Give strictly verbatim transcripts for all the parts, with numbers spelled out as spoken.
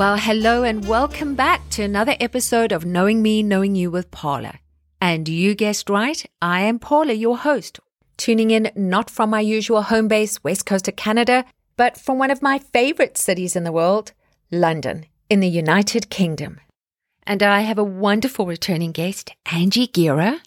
Well, hello and welcome back to another episode of Knowing Me, Knowing You with Paula. And you guessed right, I am Paula, your host, tuning in not from my usual home base, West Coast of Canada, but from one of my favorite cities in the world, London, in the United Kingdom. And I have a wonderful returning guest, Angie Gira.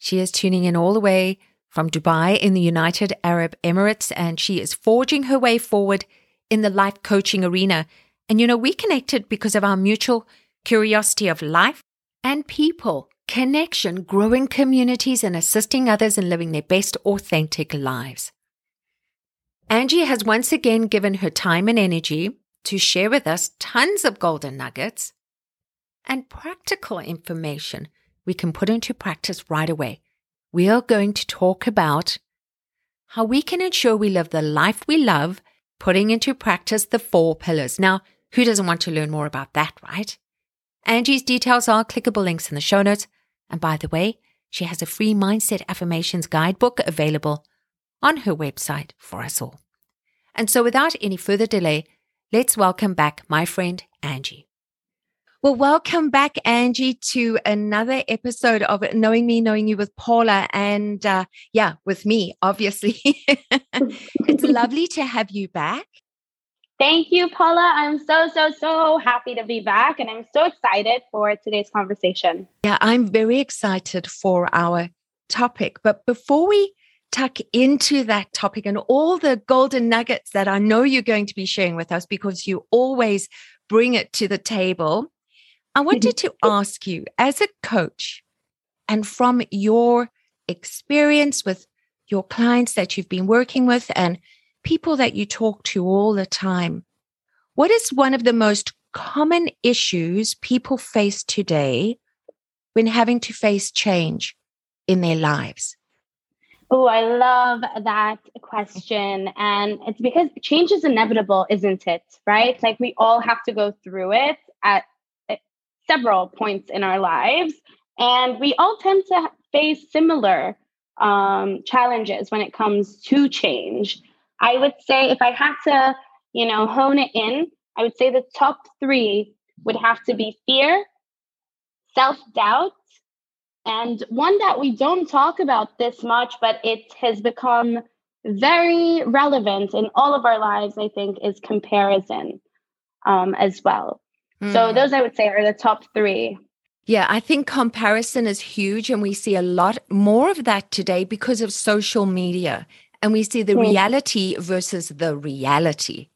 She is tuning in all the way from Dubai in the United Arab Emirates, and she is forging her way forward in the life coaching arena. And, you know, we connected because of our mutual curiosity of life and people, connection, growing communities, and assisting others in living their best authentic lives. Angie has once again given her time and energy to share with us tons of golden nuggets and practical information we can put into practice right away. We are going to talk about how we can ensure we live the life we love, putting into practice the four pillars. Now, who doesn't want to learn more about that, right? Angie's details are clickable links in the show notes. And by the way, she has a free Mindset Affirmations guidebook available on her website for us all. And so without any further delay, let's welcome back my friend, Angie. Well, welcome back, Angie, to another episode of Knowing Me, Knowing You with Paula. And uh, yeah, with me, obviously. It's lovely to have you back. Thank you, Paula. I'm so, so, so happy to be back. And I'm so excited for today's conversation. Yeah, I'm very excited for our topic. But before we tuck into that topic and all the golden nuggets that I know you're going to be sharing with us, because you always bring it to the table, I wanted to ask you, as a coach and from your experience with your clients that you've been working with and people that you talk to all the time, what is one of the most common issues people face today when having to face change in their lives? Oh, I love that question. And it's because change is inevitable, isn't it? Right? Like we all have to go through it at several points in our lives. And we all tend to face similar um, challenges when it comes to change. I would say if I had to, you know, hone it in, I would say the top three would have to be fear, self-doubt, and one that we don't talk about this much, but it has become very relevant in all of our lives, I think, is comparison um, as well. So those, I would say, are the top three. Yeah, I think comparison is huge. And we see a lot more of that today because of social media. And we see the mm. reality versus the reality.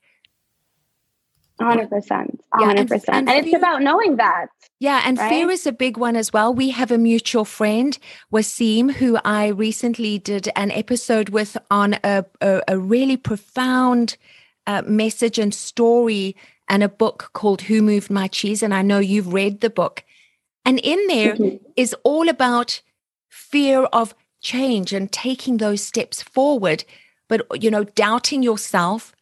one hundred percent. one hundred percent. Yeah, and, and, and fear, it's about knowing that. Yeah, and right? Fear is a big one as well. We have a mutual friend, Waseem, who I recently did an episode with on a, a, a really profound uh, message and story and a book called Who Moved My Cheese? And I know you've read the book. And in there mm-hmm. is all about fear of change and taking those steps forward, but, you know, doubting yourself,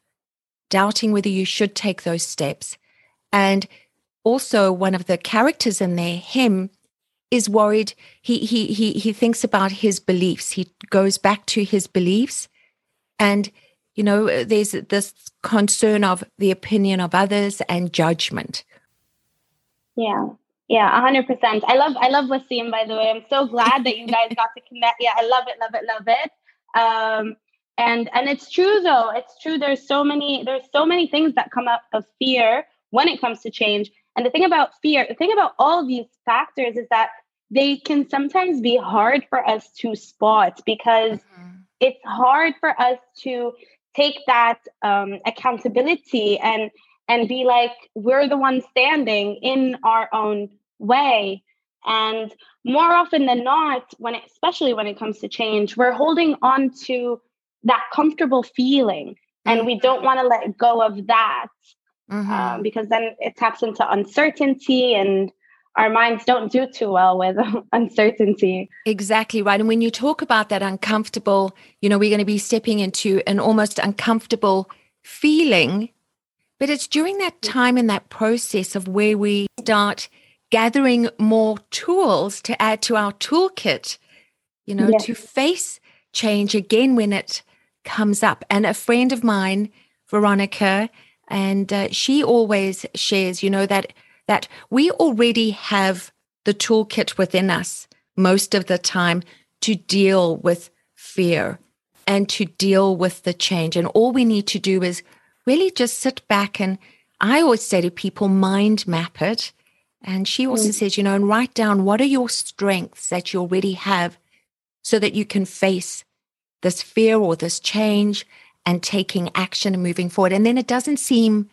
doubting whether you should take those steps. And also one of the characters in there, him, is worried. He he he he thinks about his beliefs. He goes back to his beliefs and you know, there's this concern of the opinion of others and judgment. Yeah, yeah, one hundred percent. I love, I love Waseem, by the way. I'm so glad that you guys got to connect. Yeah, I love it, love it, love it. Um, and and it's true though. It's true. There's so many, there's so many things that come up of fear when it comes to change. And the thing about fear, the thing about all these factors is that they can sometimes be hard for us to spot because mm-hmm. it's hard for us to take that um, accountability and and be like, we're the ones standing in our own way. And more often than not, when it, especially when it comes to change, we're holding on to that comfortable feeling. And mm-hmm. we don't want to let go of that mm-hmm. um, because then it taps into uncertainty and our minds don't do too well with uncertainty. Exactly right. And when you talk about that uncomfortable, you know, we're going to be stepping into an almost uncomfortable feeling, but it's during that time in that process of where we start gathering more tools to add to our toolkit, you know, yes. to face change again when it comes up. And a friend of mine, Veronica, And uh, she always shares, you know, that that we already have the toolkit within us most of the time to deal with fear and to deal with the change. And all we need to do is really just sit back and, I always say to people, mind map it. And she also mm. says, you know, and write down what are your strengths that you already have so that you can face this fear or this change and taking action and moving forward. And then it doesn't seem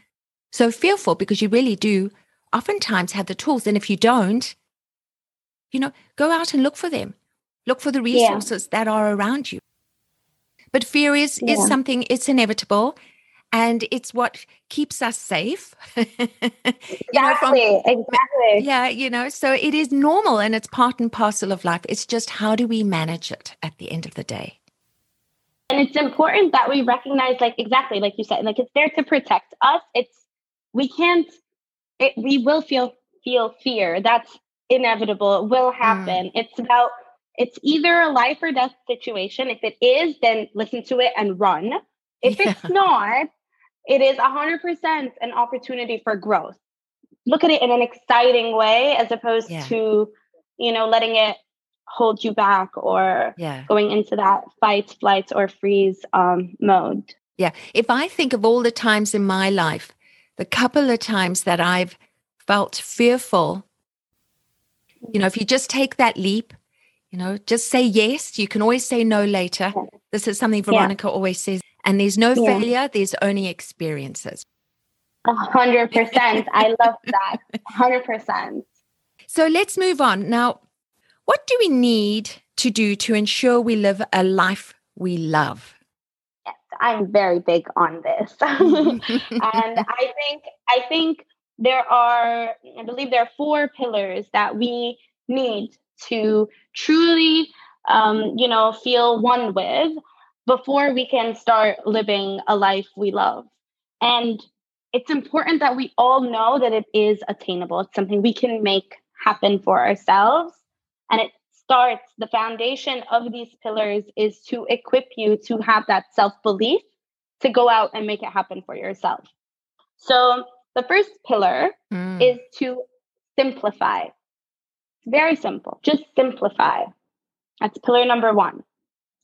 so fearful because you really do oftentimes have the tools. And if you don't, you know, go out and look for them. Look for the resources yeah. that are around you. But fear is, yeah. is something, it's inevitable. And it's what keeps us safe. exactly, you know, from, exactly. Yeah, you know, so it is normal and it's part and parcel of life. It's just how do we manage it at the end of the day? And it's important that we recognize, like, exactly, like you said, like it's there to protect us. It's, we can't, it, we will feel, feel fear. That's inevitable. It will happen. Mm. It's about, it's either a life or death situation. If it is, then listen to it and run. If yeah. it's not, it is one hundred percent an opportunity for growth. Look at it in an exciting way as opposed yeah. to, you know, letting it hold you back or yeah. going into that fight, flight, or freeze um, mode. Yeah. If I think of all the times in my life, the couple of times that I've felt fearful, you know, if you just take that leap, you know, just say yes. You can always say no later. Yeah. This is something Veronica yeah. always says. And there's no yeah. failure, there's only experiences. A hundred percent. I love that. A hundred percent. So let's move on. Now, what do we need to do to ensure we live a life we love? Yes, I'm very big on this. and I think I think there are, I believe there are four pillars that we need to truly um, you know, feel one with before we can start living a life we love. And it's important that we all know that it is attainable. It's something we can make happen for ourselves. And it starts, the foundation of these pillars is to equip you to have that self-belief to go out and make it happen for yourself. So the first pillar mm. is to simplify. Very simple. Just simplify. That's pillar number one.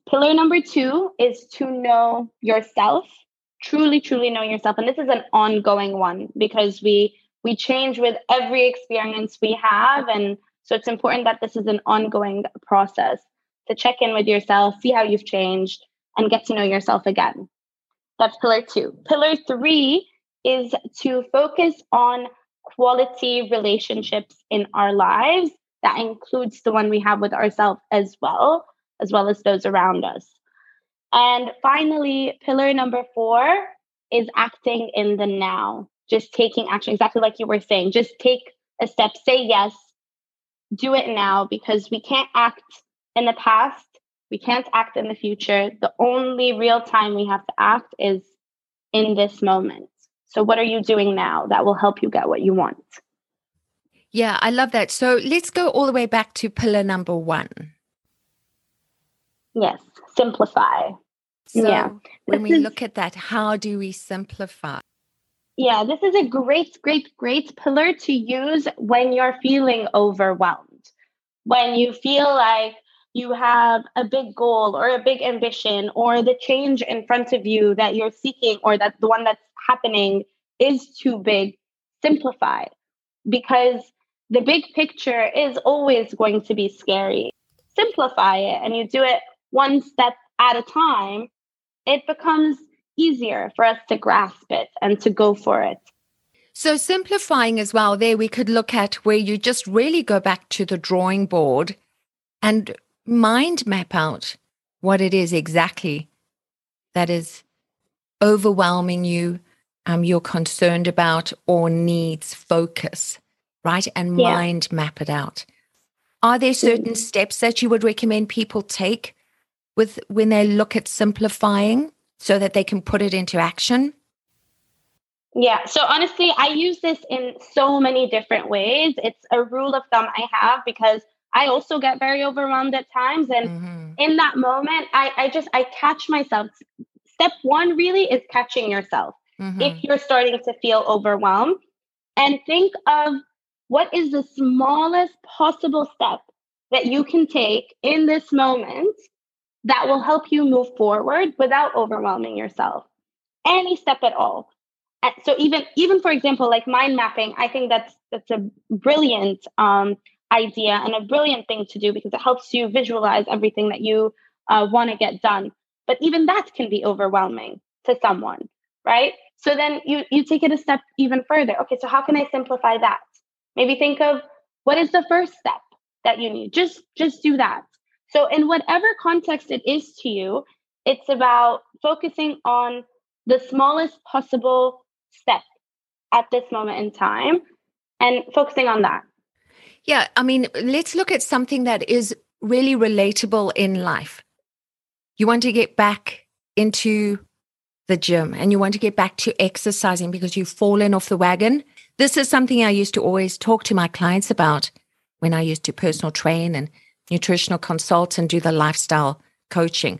Pillar number two is to know yourself, truly, truly know yourself. And this is an ongoing one because we we change with every experience we have. And so it's important that this is an ongoing process to check in with yourself, see how you've changed, and get to know yourself again. That's pillar two. Pillar three is to focus on quality relationships in our lives. That includes the one we have with ourselves as well. as well as those around us. And finally, pillar number four is acting in the now, just taking action, exactly like you were saying, just take a step, say yes, do it now, because we can't act in the past, we can't act in the future. The only real time we have to act is in this moment. So what are you doing now that will help you get what you want? Yeah, I love that. So let's go all the way back to pillar number one. Yes, simplify. So yeah. When this we is, look at that, how do we simplify? Yeah, this is a great, great, great pillar to use when you're feeling overwhelmed, when you feel like you have a big goal or a big ambition or the change in front of you that you're seeking or that the one that's happening is too big. Simplify, because the big picture is always going to be scary. Simplify it, and you do it one step at a time, it becomes easier for us to grasp it and to go for it. So simplifying as well, there we could look at where you just really go back to the drawing board and mind map out what it is exactly that is overwhelming you, um, you're concerned about or needs focus, right? And yeah. mind map it out. Are there certain steps that you would recommend people take with when they look at simplifying so that they can put it into action? Yeah. So honestly, I use this in so many different ways. It's a rule of thumb I have because I also get very overwhelmed at times. And mm-hmm. in that moment, I, I just, I catch myself. Step one really is catching yourself. mm-hmm. if you're starting to feel overwhelmed. And think of what is the smallest possible step that you can take in this moment that will help you move forward without overwhelming yourself. Any step at all. So even, even for example, like mind mapping, I think that's that's a brilliant um, idea and a brilliant thing to do because it helps you visualize everything that you uh, want to get done. But even that can be overwhelming to someone, right? So then you you take it a step even further. Okay, so how can I simplify that? Maybe think of what is the first step that you need? Just just do that. So in whatever context it is to you, it's about focusing on the smallest possible step at this moment in time and focusing on that. Yeah, I mean, let's look at something that is really relatable in life. You want to get back into the gym and you want to get back to exercising because you've fallen off the wagon. This is something I used to always talk to my clients about when I used to personal train and nutritional consult and do the lifestyle coaching.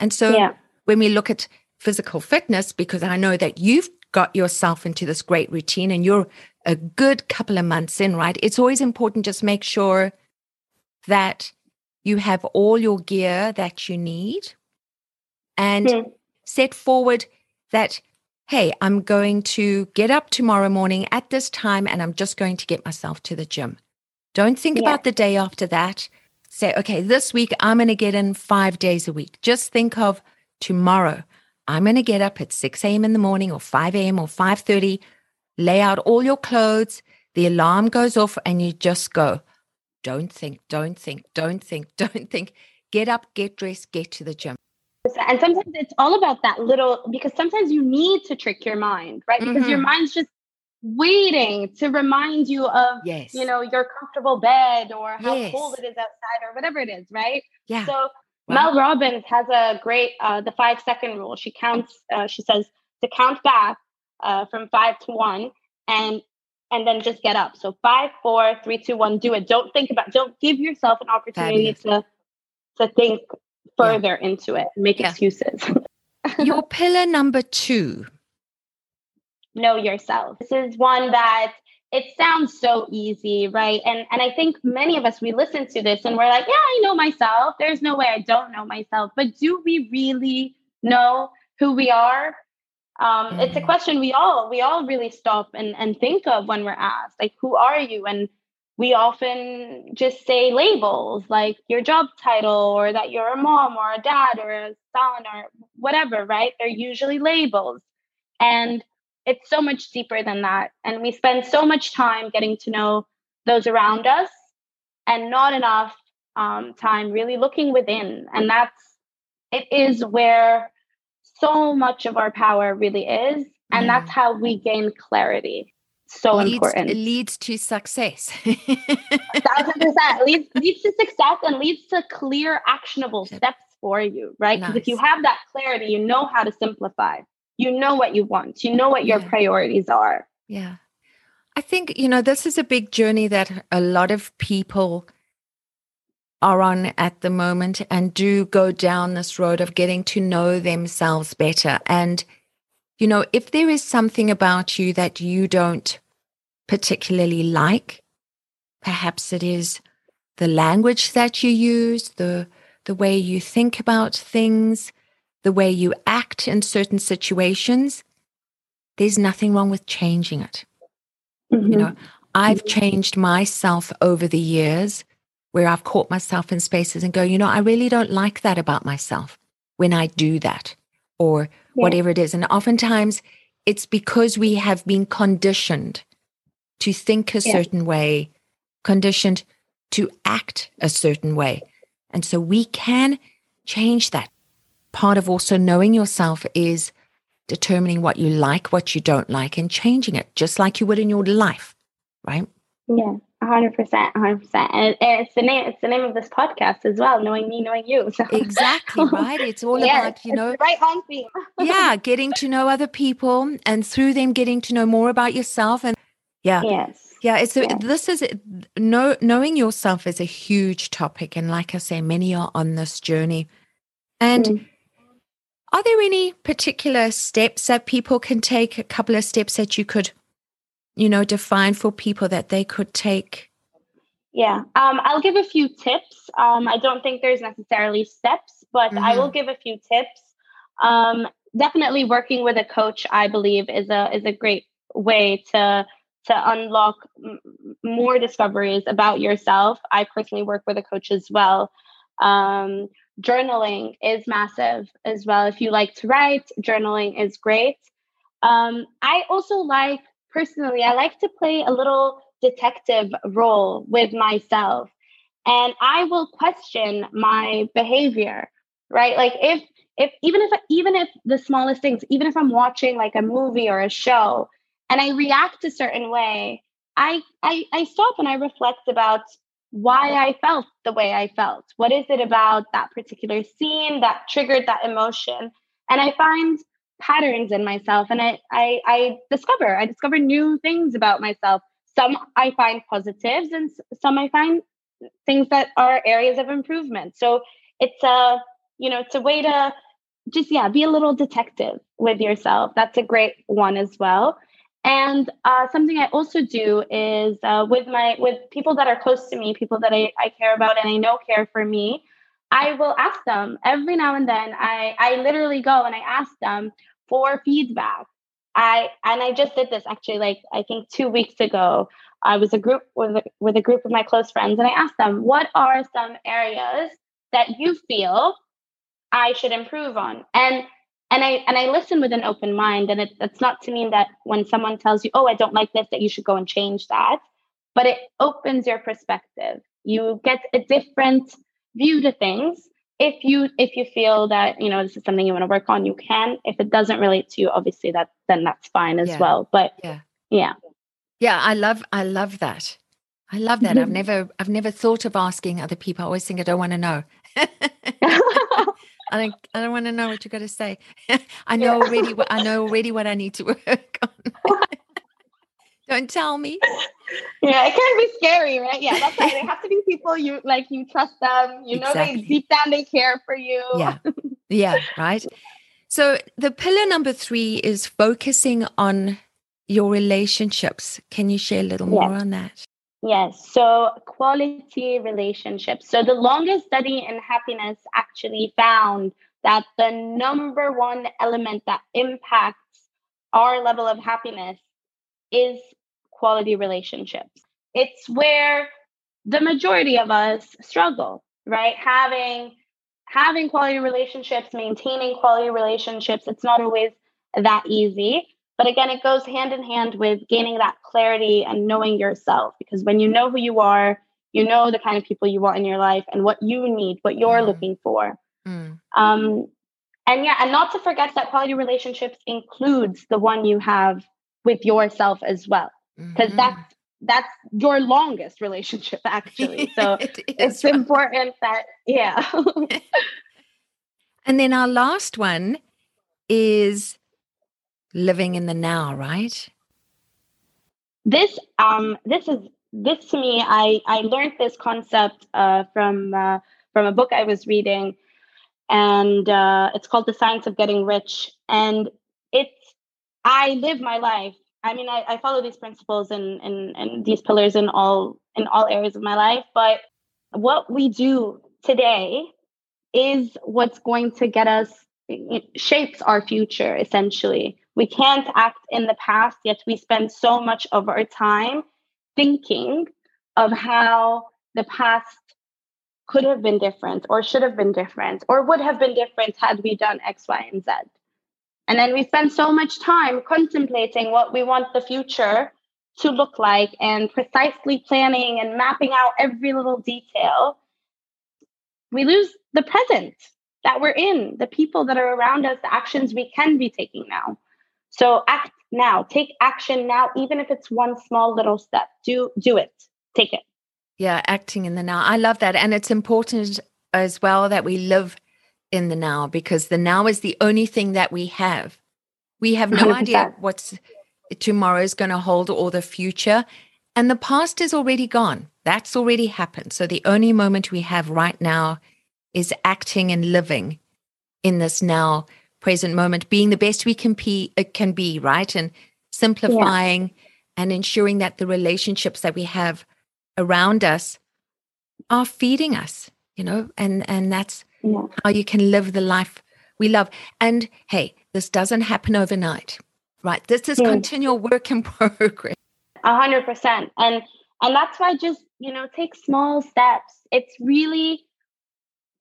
And so yeah. when we look at physical fitness, because I know that you've got yourself into this great routine and you're a good couple of months in, right? It's always important just make sure that you have all your gear that you need and yeah. set forward that, hey, I'm going to get up tomorrow morning at this time and I'm just going to get myself to the gym. Don't think yeah. about the day after that. Say, okay, this week I'm going to get in five days a week. Just think of tomorrow. I'm going to get up at six a.m. in the morning or five a.m. or five thirty, lay out all your clothes, the alarm goes off and you just go. Don't think, don't think, don't think, don't think. Get up, get dressed, get to the gym. And sometimes it's all about that little, because sometimes you need to trick your mind, right? Because mm-hmm. your mind's just waiting to remind you of, yes. you know, your comfortable bed or how yes. cold it is outside or whatever it is, right? Yeah. So Mel Robbins has a great, uh, the five second rule. She counts, uh, she says to count back uh, from five to one and and then just get up. So five, four, three, two, one, do it. Don't think about, don't give yourself an opportunity to, to think further yeah. into it, make yeah. excuses. Your pillar number two. Know yourself. This is one that it sounds so easy, right? And and I think many of us, we listen to this and we're like, yeah, I know myself. There's no way I don't know myself. But do we really know who we are? Um, mm-hmm. It's a question we all we all really stop and, and think of when we're asked, like, who are you? And we often just say labels like your job title or that you're a mom or a dad or a son or whatever, right? They're usually labels. And it's so much deeper than that. And we spend so much time getting to know those around us and not enough um, time really looking within. And that's, it is where so much of our power really is. And mm. that's how we gain clarity. So leads, important. It leads to success. one thousand percent leads, leads to success and leads to clear, actionable steps for you, right? Because nice. If you have that clarity, you know how to simplify. You know what you want. You know what your yeah. priorities are. Yeah. I think, you know, this is a big journey that a lot of people are on at the moment and do go down this road of getting to know themselves better. And, you know, if there is something about you that you don't particularly like, perhaps it is the language that you use, the the way you think about things, the way you act in certain situations, there's nothing wrong with changing it. Mm-hmm. You know, I've changed myself over the years where I've caught myself in spaces and go, you know, I really don't like that about myself when I do that or yeah. whatever it is. And oftentimes it's because we have been conditioned to think a yeah. certain way, conditioned to act a certain way. And so we can change that. Part of also knowing yourself is determining what you like, what you don't like, and changing it, just like you would in your life, right? Yeah, one hundred percent, one hundred percent. And it's the name, it's the name of this podcast as well, Knowing Me, Knowing You. So. Exactly, right? It's all yeah, about, you know, right on theme. yeah, getting to know other people and through them getting to know more about yourself. And yeah, yes. yeah, it's a, yes. this is, know, knowing yourself is a huge topic. And like I say, many are on this journey. And mm. Are there any particular steps that people can take, a couple of steps that you could, you know, define for people that they could take? Yeah, um, I'll give a few tips. Um, I don't think there's necessarily steps, but mm-hmm. I will give a few tips. Um, definitely working with a coach, I believe, is a is a great way to to unlock m- more discoveries about yourself. I personally work with a coach as well. Um, journaling is massive as well. If you like to write, journaling is great. Um, I also like, personally, I like to play a little detective role with myself, and I will question my behavior, right? Like if, if, even if, even if the smallest things, even if I'm watching like a movie or a show and I react a certain way, I, I, I stop and I reflect about why I felt the way I felt. What is it about that particular scene that triggered that emotion? And I find patterns in myself, and I, I, I discover, I discover new things about myself. Some I find positives, and some I find things that are areas of improvement. So it's a, you know, it's a way to just, yeah, be a little detective with yourself. That's a great one as well. And uh, something I also do is uh, with my with people that are close to me, people that I, I care about and I know care for me, I will ask them every now and then. I, I literally go and I ask them for feedback. I and I just did this actually, like I think two weeks ago. I was a group with with a group of my close friends, and I asked them, "What are some areas that you feel I should improve on?" And and I and I listen with an open mind, and it, it's not to mean that when someone tells you, "Oh, I don't like this," that you should go and change that, but it opens your perspective. You get a different view to things. If you if you feel that, you know, this is something you want to work on, you can. If it doesn't relate to you, obviously that then that's fine as yeah. well. But yeah. yeah. Yeah, I love I love that. I love that. Mm-hmm. I've never I've never thought of asking other people. I always think I don't want to know. I don't I don't want to know what you're gonna say. I know yeah. already what I know already what I need to work on. Don't tell me. Yeah, it can be scary, right? Yeah, that's right. They have to be people you like, you trust them, you exactly. know, they deep down they care for you. Yeah, yeah, right. So the pillar number three is focusing on your relationships. Can you share a little yes. more on that? Yes, so quality relationships. So the longest study in happiness actually found that the number one element that impacts our level of happiness is quality relationships. It's where the majority of us struggle, right? Having having quality relationships, maintaining quality relationships, it's not always that easy. But again, it goes hand in hand with gaining that clarity and knowing yourself. Because when you know who you are, you know the kind of people you want in your life and what you need, what you're mm. looking for. Mm. Um, and yeah, and not to forget that quality relationships includes the one you have with yourself as well, because mm-hmm. that's that's your longest relationship actually. So it it's right. important that yeah. And then our last one is living in the now, right? This um this is this to me. I I learned this concept uh, from uh, from a book I was reading, and uh, it's called The Science of Getting Rich, and it's I live my life. I mean, I, I follow these principles and, and, and these pillars in all in all areas of my life. But what we do today is what's going to get us, it shapes our future, essentially. We can't act in the past, yet we spend so much of our time thinking of how the past could have been different or should have been different or would have been different had we done X, Y, and Z. And then we spend so much time contemplating what we want the future to look like and precisely planning and mapping out every little detail. We lose the present that we're in, the people that are around us, the actions we can be taking now. So act now, take action now, even if it's one small little step. Do do it, take it. Yeah, acting in the now. I love that. And it's important as well that we live in the now, because the now is the only thing that we have. We have no one hundred percent idea what tomorrow is going to hold or the future. And the past is already gone. That's already happened. So the only moment we have right now is acting and living in this now present moment, being the best we can be, uh, can be, right? And simplifying yeah. and ensuring that the relationships that we have around us are feeding us, you know, and, and that's yeah. how you can live the life we love. And hey, this doesn't happen overnight, right? This is yeah. continual work in progress. A hundred percent. And, and that's why just, you know, take small steps. It's really,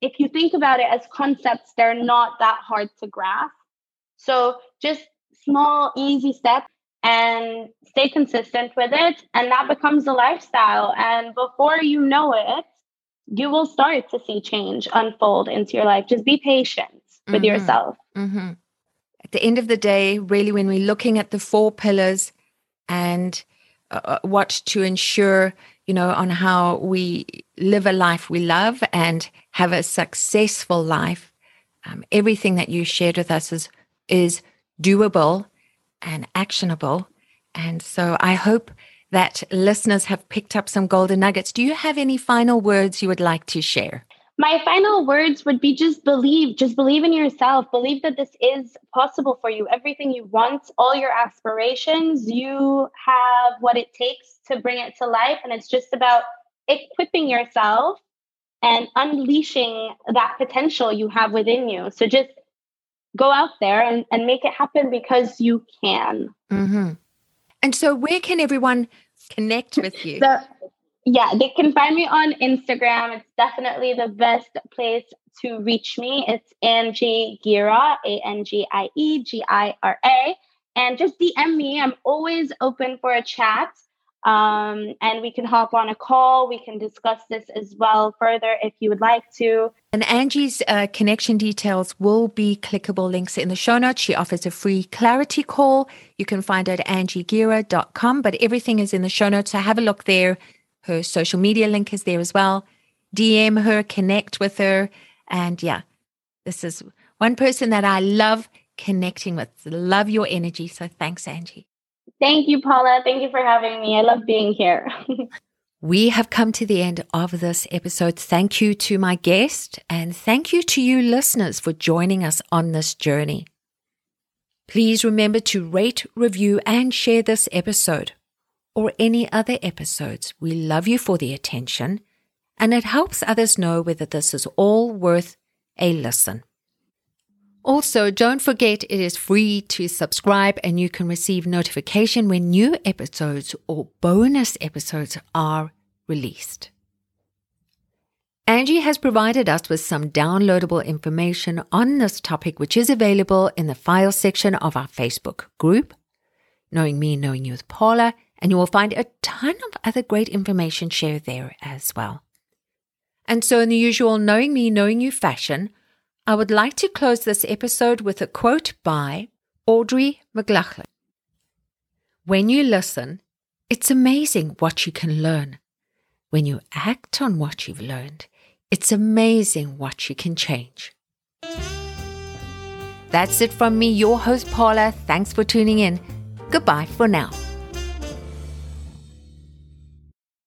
if you think about it as concepts, they're not that hard to grasp. So just small, easy steps and stay consistent with it. And that becomes a lifestyle. And before you know it, you will start to see change unfold into your life. Just be patient with mm-hmm. yourself. Mm-hmm. At the end of the day, really, when we're looking at the four pillars and uh, what to ensure, you know, on how we live a life we love and have a successful life, um, everything that you shared with us is is doable and actionable. And so I hope that listeners have picked up some golden nuggets. Do you have any final words you would like to share? My final words would be just believe, just believe in yourself. Believe that this is possible for you. Everything you want, all your aspirations, you have what it takes to bring it to life. And it's just about equipping yourself and unleashing that potential you have within you. So just go out there and, and make it happen because you can. Mm-hmm. And so where can everyone connect with you? So, yeah, they can find me on Instagram. It's definitely the best place to reach me. It's Angie Gira, A N G I E G I R A. And just D M me. I'm always open for a chat. Um, and we can hop on a call. We can discuss this as well further if you would like to. And Angie's uh, connection details will be clickable links in the show notes. She offers a free clarity call. You can find her at angie gira dot com, but everything is in the show notes. So have a look there. Her social media link is there as well. D M her, connect with her. And yeah, this is one person that I love connecting with. Love your energy. So thanks, Angie. Thank you, Paula. Thank you for having me. I love being here. We have come to the end of this episode. Thank you to my guest, and thank you to you listeners for joining us on this journey. Please remember to rate, review, and share this episode or any other episodes. We love you for the attention, and it helps others know whether this is all worth a listen. Also, don't forget it is free to subscribe, and you can receive notification when new episodes or bonus episodes are released. Angie has provided us with some downloadable information on this topic, which is available in the file section of our Facebook group, Knowing Me, Knowing You with Paula, and you will find a ton of other great information shared there as well. And so in the usual Knowing Me, Knowing You fashion, I would like to close this episode with a quote by Audrey McLaughlin. When you listen, it's amazing what you can learn. When you act on what you've learned, it's amazing what you can change. That's it from me, your host Paula. Thanks for tuning in. Goodbye for now.